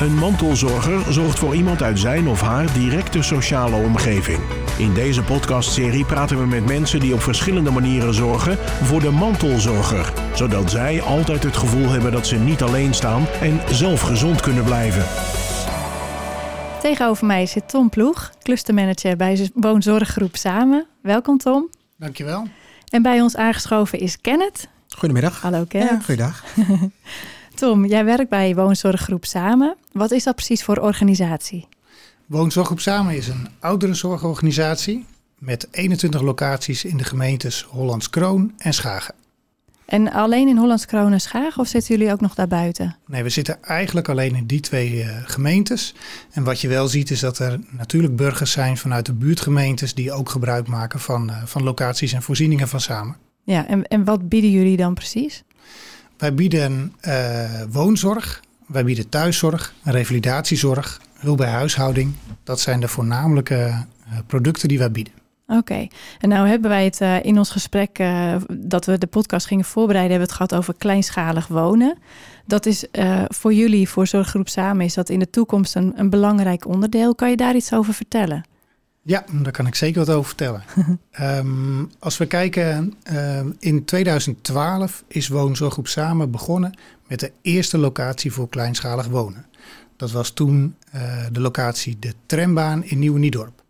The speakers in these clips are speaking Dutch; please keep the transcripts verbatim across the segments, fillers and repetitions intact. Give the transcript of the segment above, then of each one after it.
Een mantelzorger zorgt voor iemand uit zijn of haar directe sociale omgeving. In deze podcastserie praten we met mensen die op verschillende manieren zorgen voor de mantelzorger, zodat zij altijd het gevoel hebben dat ze niet alleen staan en zelf gezond kunnen blijven. Tegenover mij zit Tom Ploeg, clustermanager bij Woonzorggroep Samen. Welkom Tom. Dankjewel. En bij ons aangeschoven is Kenneth. Goedemiddag. Hallo Kenneth. Ja, goeiedag. Tom, jij werkt bij Woonzorggroep Samen. Wat is dat precies voor organisatie? Woonzorggroep Samen is een ouderenzorgorganisatie met eenentwintig locaties in de gemeentes Hollands Kroon en Schagen. En alleen in Hollands Kroon en Schagen of zitten jullie ook nog daarbuiten? Nee, we zitten eigenlijk alleen in die twee uh, gemeentes. En wat je wel ziet is dat er natuurlijk burgers zijn vanuit de buurtgemeentes die ook gebruik maken van, uh, van locaties en voorzieningen van Samen. Ja, en, en wat bieden jullie dan precies? Wij bieden uh, woonzorg, wij bieden thuiszorg, revalidatiezorg, hulp bij huishouding. Dat zijn de voornamelijke uh, producten die wij bieden. Oké, okay. En nou hebben wij het uh, in ons gesprek uh, dat we de podcast gingen voorbereiden, hebben we het gehad over kleinschalig wonen. Dat is uh, voor jullie, voor Zorggroep Samen, is dat in de toekomst een, een belangrijk onderdeel. Kan je daar iets over vertellen? Ja, daar kan ik zeker wat over vertellen. um, als we kijken, uh, in tweeduizend twaalf is Woonzorggroep Samen begonnen met de eerste locatie voor kleinschalig wonen. Dat was toen uh, de locatie De Trambaan in Nieuweniedorp.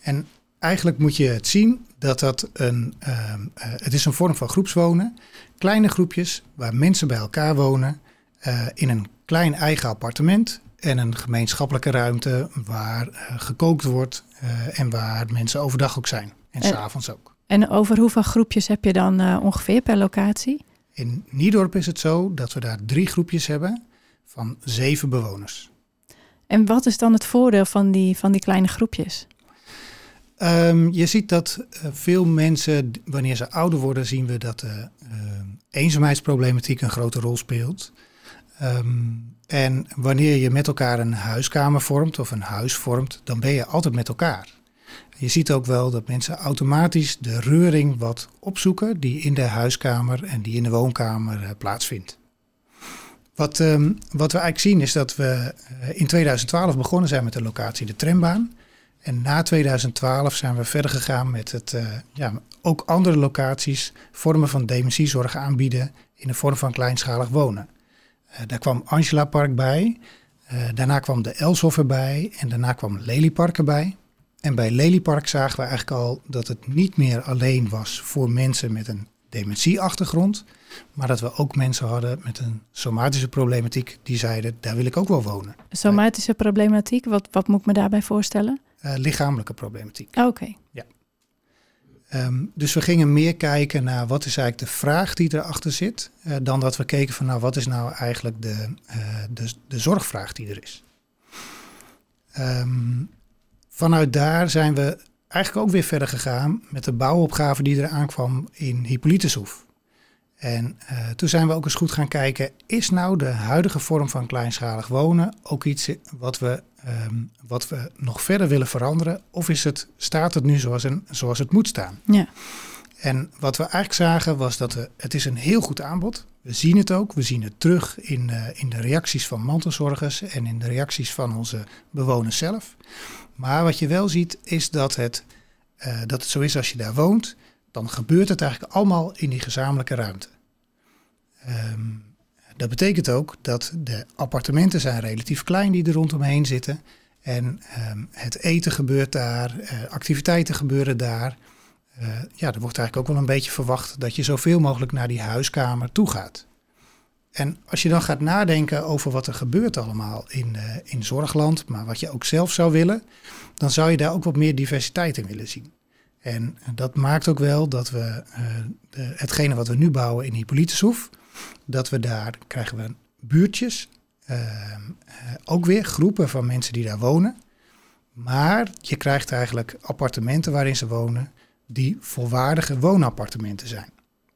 En eigenlijk moet je het zien dat dat een, uh, uh, het is een vorm van groepswonen. Kleine groepjes waar mensen bij elkaar wonen uh, in een klein eigen appartement en een gemeenschappelijke ruimte waar uh, gekookt wordt uh, en waar mensen overdag ook zijn en, en 's avonds ook. En over hoeveel groepjes heb je dan uh, ongeveer per locatie? In Niedorp is het zo dat we daar drie groepjes hebben van zeven bewoners. En wat is dan het voordeel van die, van die kleine groepjes? Um, je ziet dat uh, veel mensen, wanneer ze ouder worden, zien we dat de uh, eenzaamheidsproblematiek een grote rol speelt. Um, en wanneer je met elkaar een huiskamer vormt of een huis vormt, dan ben je altijd met elkaar. Je ziet ook wel dat mensen automatisch de reuring wat opzoeken die in de huiskamer en die in de woonkamer uh, plaatsvindt. Wat, um, wat we eigenlijk zien is dat we uh, in tweeduizend twaalf begonnen zijn met de locatie De Trambaan. En na tweeduizend twaalf zijn we verder gegaan met het uh, ja, ook andere locaties vormen van dementiezorg aanbieden in de vorm van kleinschalig wonen. Uh, daar kwam Angela Park bij, uh, daarna kwam de Elshof erbij en daarna kwam Lelypark erbij. En bij Lelypark zagen we eigenlijk al dat het niet meer alleen was voor mensen met een dementieachtergrond, maar dat we ook mensen hadden met een somatische problematiek die zeiden, daar wil ik ook wel wonen. Somatische problematiek, wat, wat moet ik me daarbij voorstellen? Uh, lichamelijke problematiek. Oké. Okay. Ja. Um, dus we gingen meer kijken naar wat is eigenlijk de vraag die erachter zit, uh, dan dat we keken van nou wat is nou eigenlijk de, uh, de, de zorgvraag die er is. Um, vanuit daar zijn we eigenlijk ook weer verder gegaan met de bouwopgave die eraan kwam in Hippolytushoef. En uh, toen zijn we ook eens goed gaan kijken, is nou de huidige vorm van kleinschalig wonen ook iets wat we, um, wat we nog verder willen veranderen? Of is het, staat het nu zoals, een, zoals het moet staan? Ja. En wat we eigenlijk zagen was dat we, het is een heel goed aanbod. We zien het ook, we zien het terug in, uh, in de reacties van mantelzorgers en in de reacties van onze bewoners zelf. Maar wat je wel ziet is dat het, uh, dat het zo is als je daar woont, dan gebeurt het eigenlijk allemaal in die gezamenlijke ruimte. Um, dat betekent ook dat de appartementen zijn relatief klein die er rondomheen zitten. En um, het eten gebeurt daar, uh, activiteiten gebeuren daar. Uh, ja, er wordt eigenlijk ook wel een beetje verwacht dat je zoveel mogelijk naar die huiskamer toe gaat. En als je dan gaat nadenken over wat er gebeurt allemaal in, uh, in zorgland, maar wat je ook zelf zou willen, dan zou je daar ook wat meer diversiteit in willen zien. En dat maakt ook wel dat we uh, de, hetgene wat we nu bouwen in Hippolytushoef, dat we daar krijgen we buurtjes, uh, uh, ook weer groepen van mensen die daar wonen. Maar je krijgt eigenlijk appartementen waarin ze wonen die volwaardige woonappartementen zijn.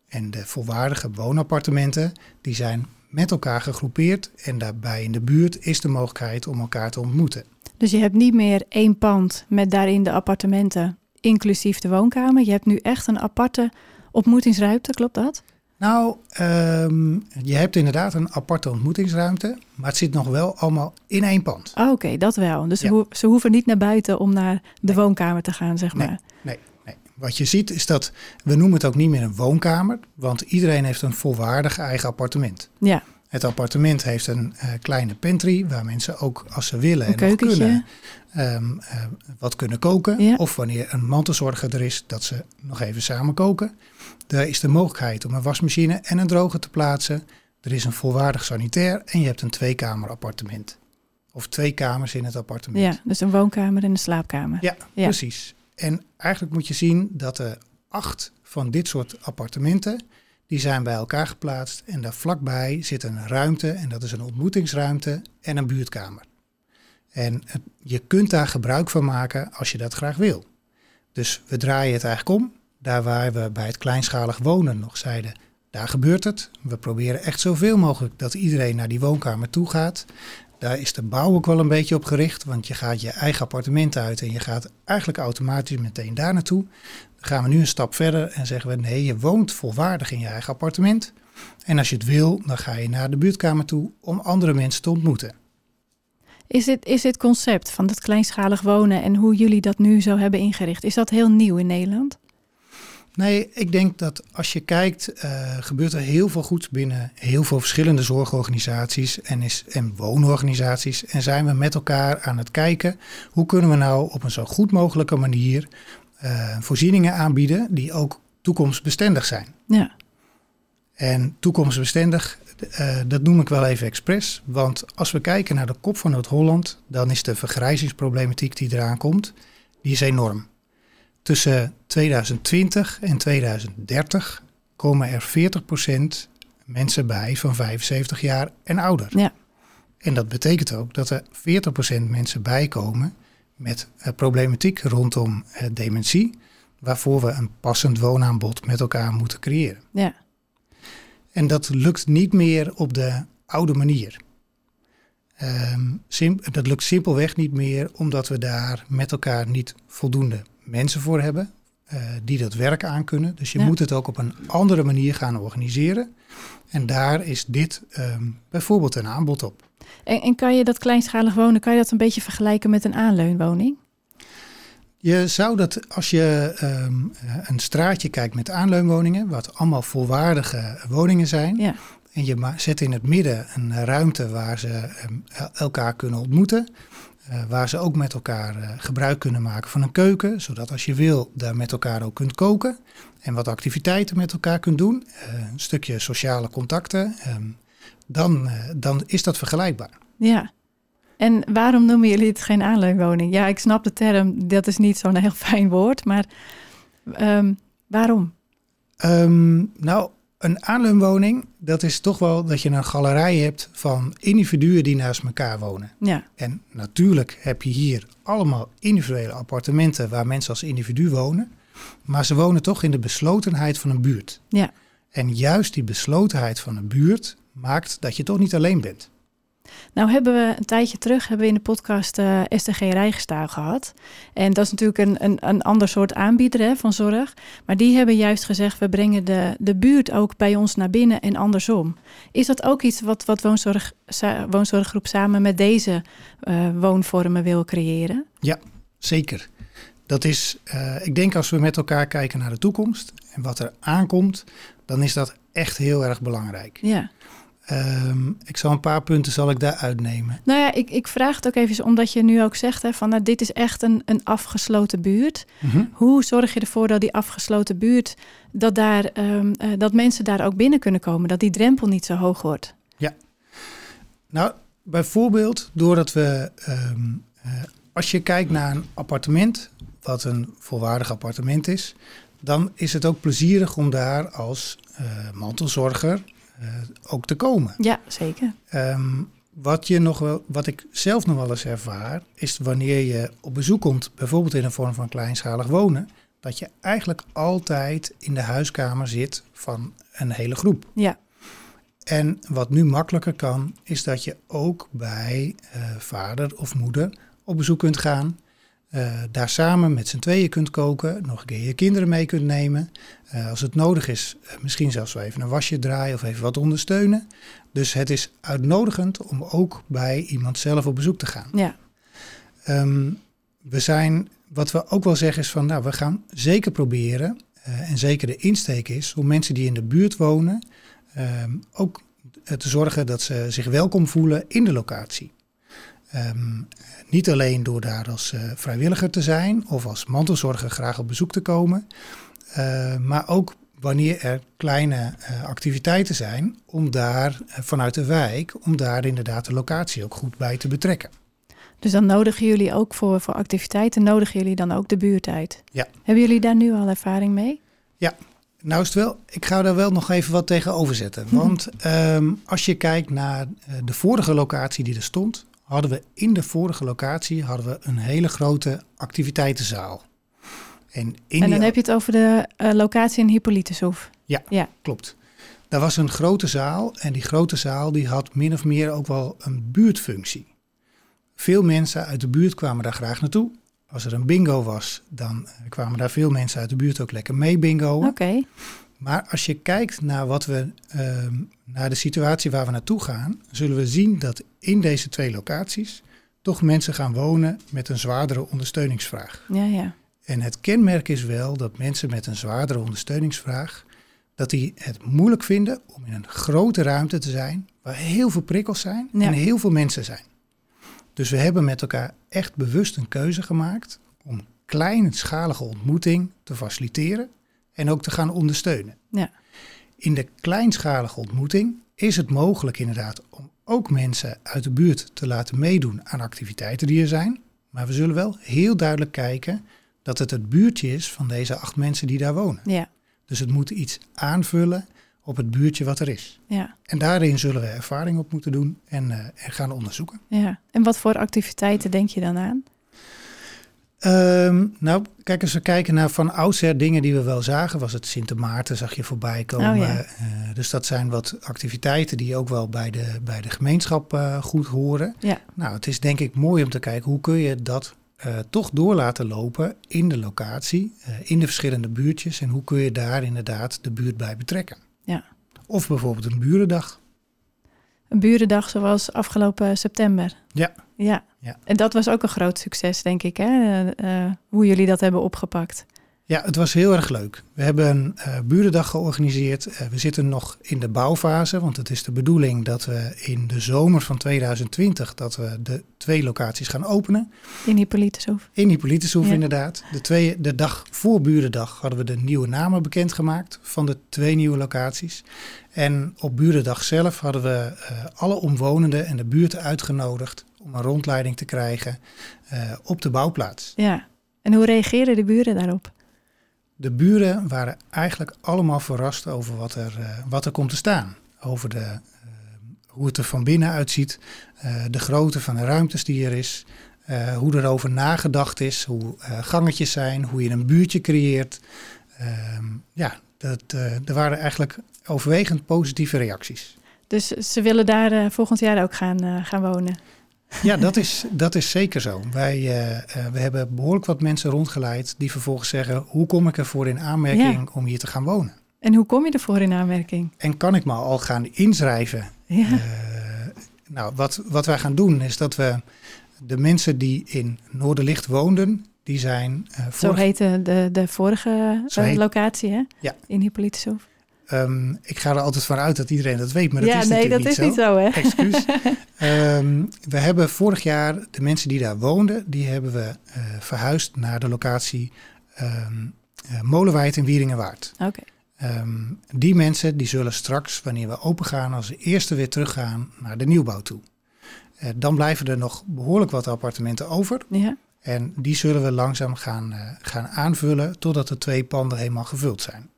En de volwaardige woonappartementen die zijn met elkaar gegroepeerd en daarbij in de buurt is de mogelijkheid om elkaar te ontmoeten. Dus je hebt niet meer één pand met daarin de appartementen, inclusief de woonkamer. Je hebt nu echt een aparte ontmoetingsruimte, klopt dat? Nou, um, je hebt inderdaad een aparte ontmoetingsruimte, maar het zit nog wel allemaal in één pand. Oh, oké, okay, dat wel. Dus ja. ho- ze hoeven niet naar buiten om naar de nee. woonkamer te gaan, zeg maar. Nee, nee, nee. Wat je ziet is dat, we noemen het ook niet meer een woonkamer, want iedereen heeft een volwaardig eigen appartement. Ja. Het appartement heeft een uh, kleine pantry waar mensen ook als ze willen en nog kunnen um, uh, wat kunnen koken. Ja. Of wanneer een mantelzorger er is, dat ze nog even samen koken. Er is de mogelijkheid om een wasmachine en een droger te plaatsen. Er is een volwaardig sanitair en je hebt een tweekamer appartement. Of twee kamers in het appartement. Ja, dus een woonkamer en een slaapkamer. Ja, ja, precies. En eigenlijk moet je zien dat er acht van dit soort appartementen, die zijn bij elkaar geplaatst en daar vlakbij zit een ruimte en dat is een ontmoetingsruimte en een buurtkamer. En het, je kunt daar gebruik van maken als je dat graag wil. Dus we draaien het eigenlijk om. Daar waar we bij het kleinschalig wonen nog zeiden, daar gebeurt het. We proberen echt zoveel mogelijk dat iedereen naar die woonkamer toe gaat. Daar is de bouw ook wel een beetje op gericht, want je gaat je eigen appartement uit en je gaat eigenlijk automatisch meteen daar naartoe. Dan gaan we nu een stap verder en zeggen we, nee, je woont volwaardig in je eigen appartement. En als je het wil, dan ga je naar de buurtkamer toe om andere mensen te ontmoeten. Is dit, is dit concept van dat kleinschalig wonen en hoe jullie dat nu zo hebben ingericht, is dat heel nieuw in Nederland? Nee, ik denk dat als je kijkt, uh, gebeurt er heel veel goeds binnen heel veel verschillende zorgorganisaties en, is, en woonorganisaties. En zijn we met elkaar aan het kijken, hoe kunnen we nou op een zo goed mogelijke manier uh, voorzieningen aanbieden die ook toekomstbestendig zijn. Ja. En toekomstbestendig, uh, dat noem ik wel even expres. Want als we kijken naar de kop van Noord-Holland, dan is de vergrijzingsproblematiek die eraan komt, die is enorm. Tussen tweeduizend twintig en tweeduizend dertig komen er veertig procent mensen bij van vijfenzeventig jaar en ouder. Ja. En dat betekent ook dat er veertig procent mensen bijkomen met uh, problematiek rondom uh, dementie, waarvoor we een passend woonaanbod met elkaar moeten creëren. Ja. En dat lukt niet meer op de oude manier. Um, sim- dat lukt simpelweg niet meer omdat we daar met elkaar niet voldoende mensen voor hebben uh, die dat werk aankunnen. Dus je ja. moet het ook op een andere manier gaan organiseren. En daar is dit um, bijvoorbeeld een aanbod op. En, en kan je dat kleinschalig wonen, kan je dat een beetje vergelijken met een aanleunwoning? Je zou dat, als je um, een straatje kijkt met aanleunwoningen, wat allemaal volwaardige woningen zijn. Ja. En je ma- zet in het midden een ruimte waar ze um, elkaar kunnen ontmoeten. Uh, waar ze ook met elkaar uh, gebruik kunnen maken van een keuken, zodat als je wil daar met elkaar ook kunt koken en wat activiteiten met elkaar kunt doen, uh, een stukje sociale contacten, um, dan, uh, dan is dat vergelijkbaar. Ja, en waarom noemen jullie het geen aanleunwoning? Ja, ik snap de term, dat is niet zo'n heel fijn woord, maar um, waarom? Um, nou, een aanleunwoning, dat is toch wel dat je een galerij hebt van individuen die naast elkaar wonen. Ja. En natuurlijk heb je hier allemaal individuele appartementen waar mensen als individu wonen. Maar ze wonen toch in de beslotenheid van een buurt. Ja. En juist die beslotenheid van een buurt maakt dat je toch niet alleen bent. Nou hebben we een tijdje terug hebben we in de podcast uh, S T G Rijstal gehad. En dat is natuurlijk een, een, een ander soort aanbieder hè, van zorg. Maar die hebben juist gezegd, we brengen de, de buurt ook bij ons naar binnen en andersom. Is dat ook iets wat, wat Woonzorg, Woonzorggroep Samen met deze uh, woonvormen wil creëren? Ja, zeker. Dat is, uh, ik denk als we met elkaar kijken naar de toekomst en wat er aankomt, dan is dat echt heel erg belangrijk. Ja. Um, ik zal een paar punten zal ik daar uitnemen. Nou ja, ik, ik vraag het ook even omdat je nu ook zegt hè, van nou, dit is echt een, een afgesloten buurt. Mm-hmm. Hoe zorg je ervoor dat die afgesloten buurt dat, daar, um, uh, dat mensen daar ook binnen kunnen komen, dat die drempel niet zo hoog wordt? Ja. Nou, bijvoorbeeld doordat we um, uh, als je kijkt naar een appartement, wat een volwaardig appartement is, dan is het ook plezierig om daar als uh, mantelzorger Uh, ook te komen. Ja, zeker. Um, wat, je nog wel, wat ik zelf nog wel eens ervaar, is wanneer je op bezoek komt, bijvoorbeeld in een vorm van kleinschalig wonen, dat je eigenlijk altijd in de huiskamer zit van een hele groep. Ja. En wat nu makkelijker kan, is dat je ook bij uh, vader of moeder op bezoek kunt gaan. Uh, daar samen met z'n tweeën kunt koken, nog een keer je kinderen mee kunt nemen. Uh, als het nodig is, uh, misschien zelfs wel even een wasje draaien of even wat ondersteunen. Dus het is uitnodigend om ook bij iemand zelf op bezoek te gaan. Ja. Um, we zijn, wat we ook wel zeggen is van, nou, we gaan zeker proberen, uh, en zeker de insteek is om mensen die in de buurt wonen, um, ook te zorgen dat ze zich welkom voelen in de locatie. Um, niet alleen door daar als uh, vrijwilliger te zijn of als mantelzorger graag op bezoek te komen, uh, maar ook wanneer er kleine uh, activiteiten zijn, om daar uh, vanuit de wijk, om daar inderdaad de locatie ook goed bij te betrekken. Dus dan nodigen jullie ook voor, voor activiteiten, nodigen jullie dan ook de buurt uit? Ja. Hebben jullie daar nu al ervaring mee? Ja, nou is het wel, ik ga daar wel nog even wat tegenover zetten. Want um, als je kijkt naar de vorige locatie die er stond, hadden we in de vorige locatie hadden we een hele grote activiteitenzaal. En, in en dan die... heb je het over de uh, locatie in Hippolytushoef. Ja, ja, klopt. Daar was een grote zaal en die grote zaal die had min of meer ook wel een buurtfunctie. Veel mensen uit de buurt kwamen daar graag naartoe. Als er een bingo was, dan kwamen daar veel mensen uit de buurt ook lekker mee bingoen. Okay. Maar als je kijkt naar, wat we, uh, naar de situatie waar we naartoe gaan, zullen we zien dat in deze twee locaties toch mensen gaan wonen met een zwaardere ondersteuningsvraag. Ja, ja. En het kenmerk is wel dat mensen met een zwaardere ondersteuningsvraag, dat die het moeilijk vinden om in een grote ruimte te zijn waar heel veel prikkels zijn, ja, en heel veel mensen zijn. Dus we hebben met elkaar echt bewust een keuze gemaakt om kleinschalige ontmoeting te faciliteren en ook te gaan ondersteunen. Ja. In de kleinschalige ontmoeting is het mogelijk inderdaad om ook mensen uit de buurt te laten meedoen aan activiteiten die er zijn. Maar we zullen wel heel duidelijk kijken dat het het buurtje is van deze acht mensen die daar wonen. Ja. Dus het moet iets aanvullen op het buurtje wat er is. Ja. En daarin zullen we ervaring op moeten doen en, uh, en gaan onderzoeken. Ja. En wat voor activiteiten denk je dan aan? Um, nou, kijk, als we kijken naar van oudsher dingen die we wel zagen, was het Sint Maarten, zag je voorbij komen. Oh, ja. uh, dus dat zijn wat activiteiten die ook wel bij de, bij de gemeenschap uh, goed horen. Ja. Nou, het is denk ik mooi om te kijken hoe kun je dat uh, toch door laten lopen in de locatie, uh, in de verschillende buurtjes en hoe kun je daar inderdaad de buurt bij betrekken. Ja. Of bijvoorbeeld een burendag. Een burendag zoals afgelopen september. Ja. Ja. Ja. En dat was ook een groot succes, denk ik, hè? Uh, uh, hoe jullie dat hebben opgepakt. Ja, het was heel erg leuk. We hebben een uh, burendag georganiseerd. Uh, we zitten nog in de bouwfase, want het is de bedoeling dat we in de zomer van tweeduizend twintig... dat we de twee locaties gaan openen. In Hippolytushoef. In Hippolytushoef, ja, inderdaad. De, twee, de dag voor burendag hadden we de nieuwe namen bekendgemaakt van de twee nieuwe locaties. En op burendag zelf hadden we uh, alle omwonenden en de buurten uitgenodigd om een rondleiding te krijgen uh, op de bouwplaats. Ja, en hoe reageerden de buren daarop? De buren waren eigenlijk allemaal verrast over wat er, uh, wat er komt te staan. Over de, uh, hoe het er van binnen uitziet, uh, de grootte van de ruimtes die er is, uh, hoe erover nagedacht is, hoe uh, gangetjes zijn, hoe je een buurtje creëert. Uh, ja, dat, uh, er waren eigenlijk overwegend positieve reacties. Dus ze willen daar uh, volgend jaar ook gaan, uh, gaan wonen? Ja, dat is, dat is zeker zo. Wij uh, uh, we hebben behoorlijk wat mensen rondgeleid die vervolgens zeggen, hoe kom ik ervoor in aanmerking, ja, om hier te gaan wonen? En hoe kom je ervoor in aanmerking? En kan ik me al gaan inschrijven? Ja. Uh, nou, wat, wat wij gaan doen is dat we de mensen die in Noorderlicht woonden, die zijn... Uh, vorig... Zo heette de, de vorige uh, heet... locatie, hè? Ja. In Hippolytushoef. Um, ik ga er altijd van uit dat iedereen dat weet, maar dat ja, is nee, natuurlijk dat niet is zo. Niet zo, hè? Excuus. um, we hebben vorig jaar de mensen die daar woonden, die hebben we uh, verhuisd naar de locatie um, uh, Molenwijd in Wieringenwaard. Okay. Um, die mensen die zullen straks, wanneer we open gaan, als eerste weer teruggaan naar de nieuwbouw toe. Uh, dan blijven er nog behoorlijk wat appartementen over. Ja. En die zullen we langzaam gaan, uh, gaan aanvullen totdat de twee panden helemaal gevuld zijn.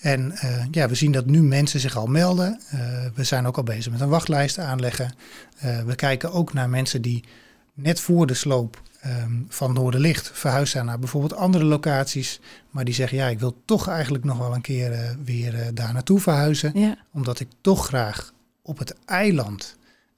En uh, ja, we zien dat nu mensen zich al melden. Uh, we zijn ook al bezig met een wachtlijst aanleggen. Uh, we kijken ook naar mensen die net voor de sloop um, van Noorderlicht verhuisd zijn naar bijvoorbeeld andere locaties. Maar die zeggen, ja, ik wil toch eigenlijk nog wel een keer uh, weer uh, daar naartoe verhuizen. Ja. Omdat ik toch graag op het eiland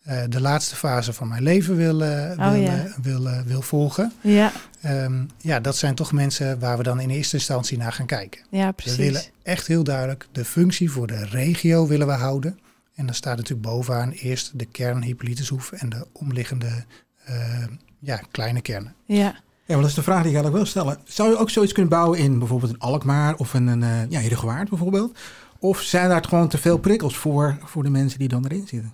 uh, de laatste fase van mijn leven wil, uh, oh, wil, ja. wil, uh, wil volgen. Ja. Um, ja, dat zijn toch mensen waar we dan in eerste instantie naar gaan kijken. Ja, precies. We willen echt heel duidelijk de functie voor de regio willen we houden. En dan staat natuurlijk bovenaan eerst de kern Hippolytushoef en de omliggende uh, ja, kleine kernen. Ja. Ja, maar dat is de vraag die ik eigenlijk wil stellen. Zou je ook zoiets kunnen bouwen in bijvoorbeeld een Alkmaar of in een uh, ja, Heerhugowaard bijvoorbeeld? Of zijn daar gewoon te veel prikkels voor, voor de mensen die dan erin zitten?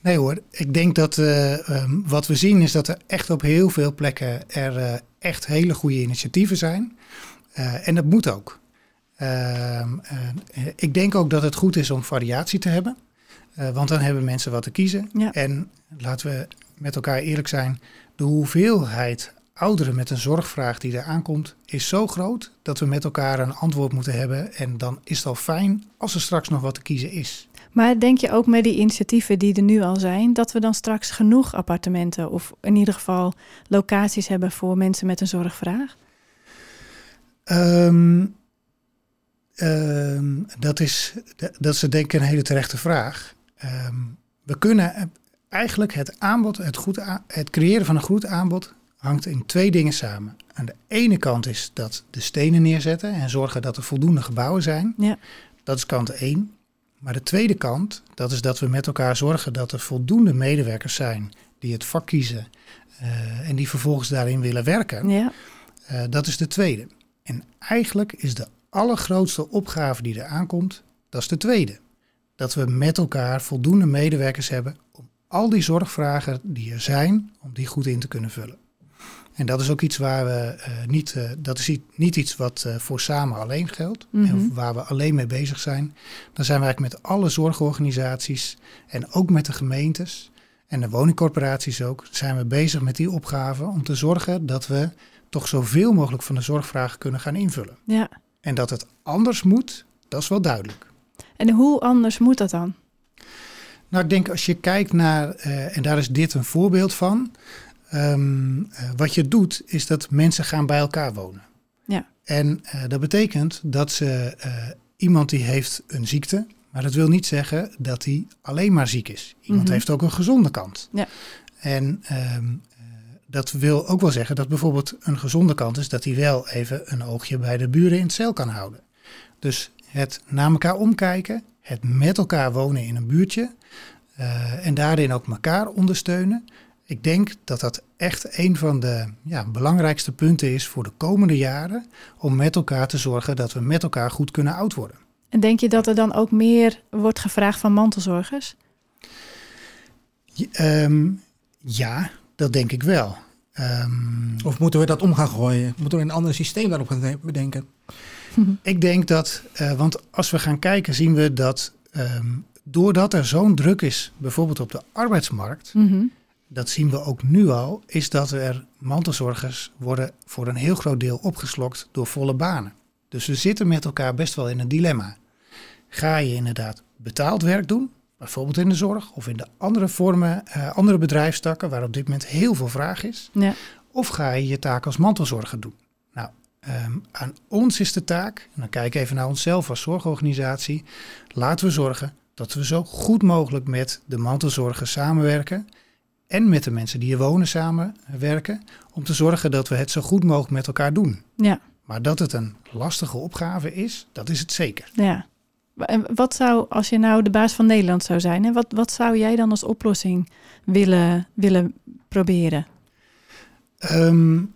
Nee hoor, ik denk dat uh, um, wat we zien is dat er echt op heel veel plekken er uh, echt hele goede initiatieven zijn. Uh, en dat moet ook. Uh, uh, ik denk ook dat het goed is om variatie te hebben. Uh, want dan hebben mensen wat te kiezen. Ja. En laten we met elkaar eerlijk zijn, de hoeveelheid ouderen met een zorgvraag die er aankomt is zo groot dat we met elkaar een antwoord moeten hebben. En dan is het al fijn als er straks nog wat te kiezen is. Maar denk je ook met die initiatieven die er nu al zijn, dat we dan straks genoeg appartementen of in ieder geval locaties hebben voor mensen met een zorgvraag? Um, um, dat is, dat is denk ik een hele terechte vraag. Um, we kunnen eigenlijk het aanbod, het, goed a- het creëren van een goed aanbod hangt in twee dingen samen. Aan de ene kant is dat de stenen neerzetten en zorgen dat er voldoende gebouwen zijn. Ja. Dat is kant één. Maar de tweede kant, dat is dat we met elkaar zorgen dat er voldoende medewerkers zijn die het vak kiezen uh, en die vervolgens daarin willen werken. Ja. Uh, dat is de tweede. En eigenlijk is de allergrootste opgave die er aankomt, dat is de tweede. Dat we met elkaar voldoende medewerkers hebben om al die zorgvragen die er zijn, om die goed in te kunnen vullen. En dat is ook iets waar we uh, niet, uh, dat is niet iets wat uh, voor Samen alleen geldt. Mm-hmm. En waar we alleen mee bezig zijn. Dan zijn we eigenlijk met alle zorgorganisaties en ook met de gemeentes en de woningcorporaties ook, zijn we bezig met die opgave om te zorgen dat we toch zoveel mogelijk van de zorgvragen kunnen gaan invullen. Ja. En dat het anders moet, dat is wel duidelijk. En hoe anders moet dat dan? Nou, ik denk als je kijkt naar, uh, en daar is dit een voorbeeld van. Um, wat je doet, is dat mensen gaan bij elkaar wonen. Ja. En uh, dat betekent dat ze uh, iemand die heeft een ziekte, maar dat wil niet zeggen dat hij alleen maar ziek is. Iemand mm-hmm. heeft ook een gezonde kant. Ja. En um, dat wil ook wel zeggen dat bijvoorbeeld een gezonde kant is dat hij wel even een oogje bij de buren in het zeil kan houden. Dus het naar elkaar omkijken, het met elkaar wonen in een buurtje uh, en daarin ook elkaar ondersteunen. Ik denk dat dat echt een van de ja, belangrijkste punten is voor de komende jaren, om met elkaar te zorgen dat we met elkaar goed kunnen oud worden. En denk je dat er dan ook meer wordt gevraagd van mantelzorgers? Ja, um, ja dat denk ik wel. Um, of moeten we dat om gaan gooien? Moeten we een ander systeem daarop gaan bedenken? Ik denk dat, uh, want als we gaan kijken zien we dat um, doordat er zo'n druk is, bijvoorbeeld op de arbeidsmarkt, mm-hmm. dat zien we ook nu al, is dat er mantelzorgers worden voor een heel groot deel opgeslokt door volle banen. Dus we zitten met elkaar best wel in een dilemma. Ga je inderdaad betaald werk doen, bijvoorbeeld in de zorg of in de andere vormen, uh, andere bedrijfstakken waar op dit moment heel veel vraag is? Ja. Of ga je je taak als mantelzorger doen? Nou, um, aan ons is de taak, en dan kijk even naar onszelf als zorgorganisatie, laten we zorgen dat we zo goed mogelijk met de mantelzorgers samenwerken en met de mensen die hier wonen samenwerken, om te zorgen dat we het zo goed mogelijk met elkaar doen. Ja. Maar dat het een lastige opgave is, dat is het zeker. Ja. En wat zou, als je nou de baas van Nederland zou zijn, hè, wat, wat zou jij dan als oplossing willen, willen proberen? Um,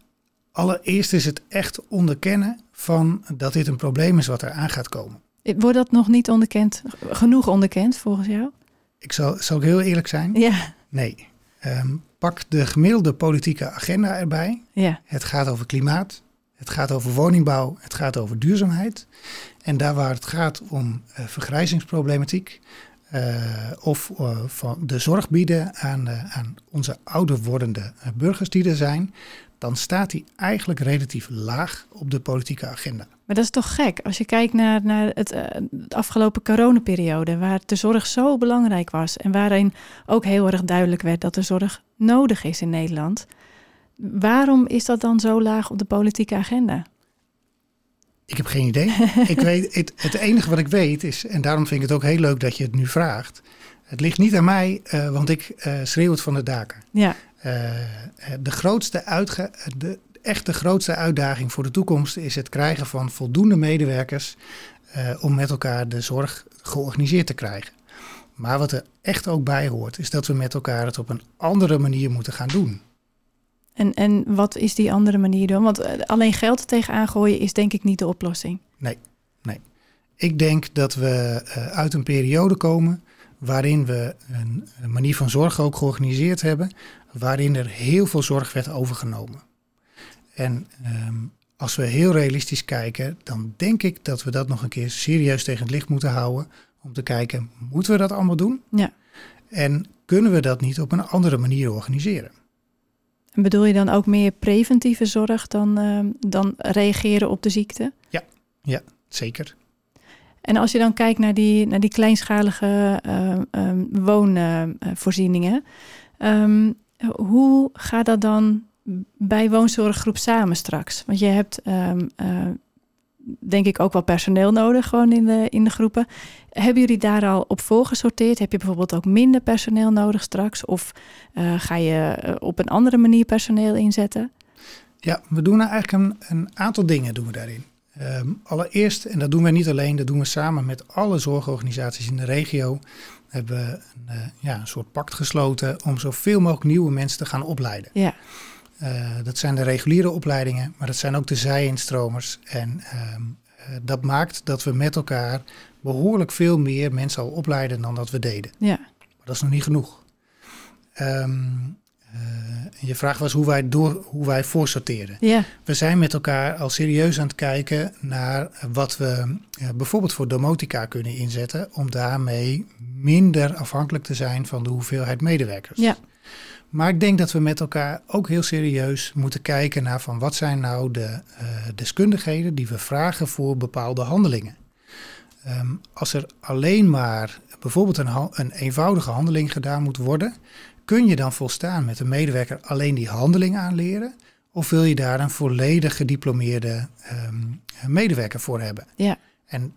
allereerst is het echt onderkennen van dat dit een probleem is wat er aan gaat komen. Wordt dat nog niet onderkend, genoeg onderkend volgens jou? Ik zal, zal ik heel eerlijk zijn? Ja. Nee. Um, pak de gemiddelde politieke agenda erbij. Ja. Het gaat over klimaat, het gaat over woningbouw, het gaat over duurzaamheid. En daar waar het gaat om uh, vergrijzingsproblematiek uh, of uh, van de zorg bieden aan, uh, aan onze ouder wordende burgers die er zijn, dan staat die eigenlijk relatief laag op de politieke agenda. Maar dat is toch gek als je kijkt naar, naar het, uh, de afgelopen coronaperiode, waar de zorg zo belangrijk was en waarin ook heel erg duidelijk werd dat de zorg nodig is in Nederland. Waarom is dat dan zo laag op de politieke agenda? Ik heb geen idee. ik weet, het, het enige wat ik weet is, en daarom vind ik het ook heel leuk dat je het nu vraagt, Het ligt niet aan mij, uh, want ik uh, schreeuw het van de daken. Ja. Uh, de grootste uitge- de, echt de grootste uitdaging voor de toekomst is het krijgen van voldoende medewerkers uh, om met elkaar de zorg georganiseerd te krijgen. Maar wat er echt ook bij hoort, is dat we met elkaar het op een andere manier moeten gaan doen. En, en wat is die andere manier dan? Want alleen geld er tegenaan gooien is denk ik niet de oplossing. Nee, nee. Ik denk dat we uh, uit een periode komen waarin we een, een manier van zorg ook georganiseerd hebben, waarin er heel veel zorg werd overgenomen. En um, als we heel realistisch kijken, dan denk ik dat we dat nog een keer serieus tegen het licht moeten houden. Om te kijken, moeten we dat allemaal doen? Ja. En kunnen we dat niet op een andere manier organiseren? En bedoel je dan ook meer preventieve zorg dan, uh, dan reageren op de ziekte? Ja, ja, zeker. En als je dan kijkt naar die, naar die kleinschalige uh, um, woonvoorzieningen. Um, hoe gaat dat dan bij Woonzorggroep Samen straks? Want je hebt Um, uh, denk ik ook wel personeel nodig, gewoon in de, in de groepen. Hebben jullie daar al op voorgesorteerd? Heb je bijvoorbeeld ook minder personeel nodig straks? Of uh, ga je op een andere manier personeel inzetten? Ja, we doen eigenlijk een, een aantal dingen doen we daarin. Um, allereerst, en dat doen we niet alleen, dat doen we samen met alle zorgorganisaties in de regio. We hebben een, uh, ja, een soort pact gesloten om zoveel mogelijk nieuwe mensen te gaan opleiden. Ja. Uh, dat zijn de reguliere opleidingen, maar dat zijn ook de zijinstromers. En uh, uh, dat maakt dat we met elkaar behoorlijk veel meer mensen al opleiden dan dat we deden. Ja. Maar dat is nog niet genoeg. Um, uh, je vraag was hoe wij, door, hoe wij voorsorteren. Ja. We zijn met elkaar al serieus aan het kijken naar wat we uh, bijvoorbeeld voor domotica kunnen inzetten, om daarmee minder afhankelijk te zijn van de hoeveelheid medewerkers. Ja. Maar ik denk dat we met elkaar ook heel serieus moeten kijken naar van wat zijn nou de uh, deskundigheden die we vragen voor bepaalde handelingen. Um, als er alleen maar bijvoorbeeld een, ha- een eenvoudige handeling gedaan moet worden, kun je dan volstaan met een medewerker alleen die handeling aanleren? Of wil je daar een volledig gediplomeerde um, medewerker voor hebben? Ja. En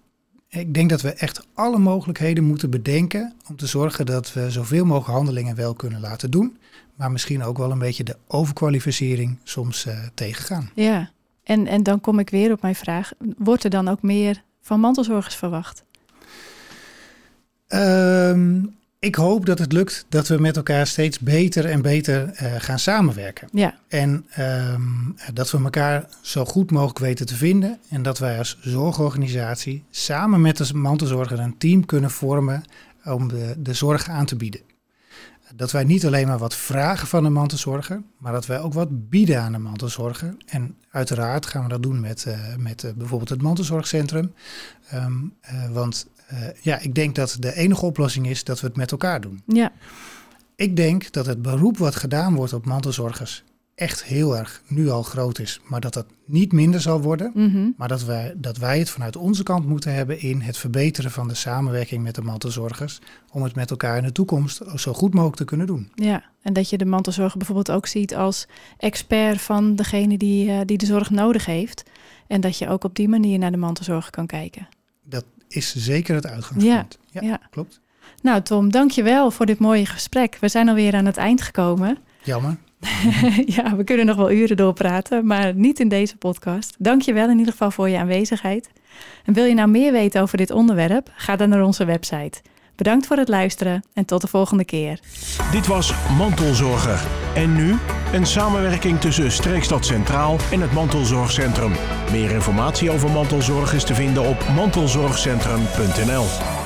ik denk dat we echt alle mogelijkheden moeten bedenken om te zorgen dat we zoveel mogelijk handelingen wel kunnen laten doen. Maar misschien ook wel een beetje de overkwalificering soms uh, tegengaan. Ja, en, en dan kom ik weer op mijn vraag. Wordt er dan ook meer van mantelzorgers verwacht? Um, ik hoop dat het lukt dat we met elkaar steeds beter en beter uh, gaan samenwerken. Ja. En um, dat we elkaar zo goed mogelijk weten te vinden. En dat wij als zorgorganisatie samen met de mantelzorger een team kunnen vormen om de, de zorg aan te bieden. Dat wij niet alleen maar wat vragen van de mantelzorger, maar dat wij ook wat bieden aan de mantelzorger. En uiteraard gaan we dat doen met, uh, met uh, bijvoorbeeld het Mantelzorgcentrum. Um, uh, want uh, ja, ik denk dat de enige oplossing is dat we het met elkaar doen. Ja. Ik denk dat het beroep wat gedaan wordt op mantelzorgers echt heel erg nu al groot is. Maar dat dat niet minder zal worden. Mm-hmm. Maar dat wij, dat wij het vanuit onze kant moeten hebben in het verbeteren van de samenwerking met de mantelzorgers. Om het met elkaar in de toekomst zo goed mogelijk te kunnen doen. Ja, en dat je de mantelzorger bijvoorbeeld ook ziet als expert van degene die, uh, die de zorg nodig heeft. En dat je ook op die manier naar de mantelzorger kan kijken. Dat is zeker het uitgangspunt. Ja, ja, ja. Klopt. Nou Tom, dankjewel voor dit mooie gesprek. We zijn alweer aan het eind gekomen. Jammer. Ja, we kunnen nog wel uren doorpraten, maar niet in deze podcast. Dank je wel in ieder geval voor je aanwezigheid. En wil je nou meer weten over dit onderwerp? Ga dan naar onze website. Bedankt voor het luisteren en tot de volgende keer. Dit was Mantelzorger. En nu een samenwerking tussen Streekstad Centraal en het Mantelzorgcentrum. Meer informatie over mantelzorg is te vinden op mantelzorgcentrum punt n l.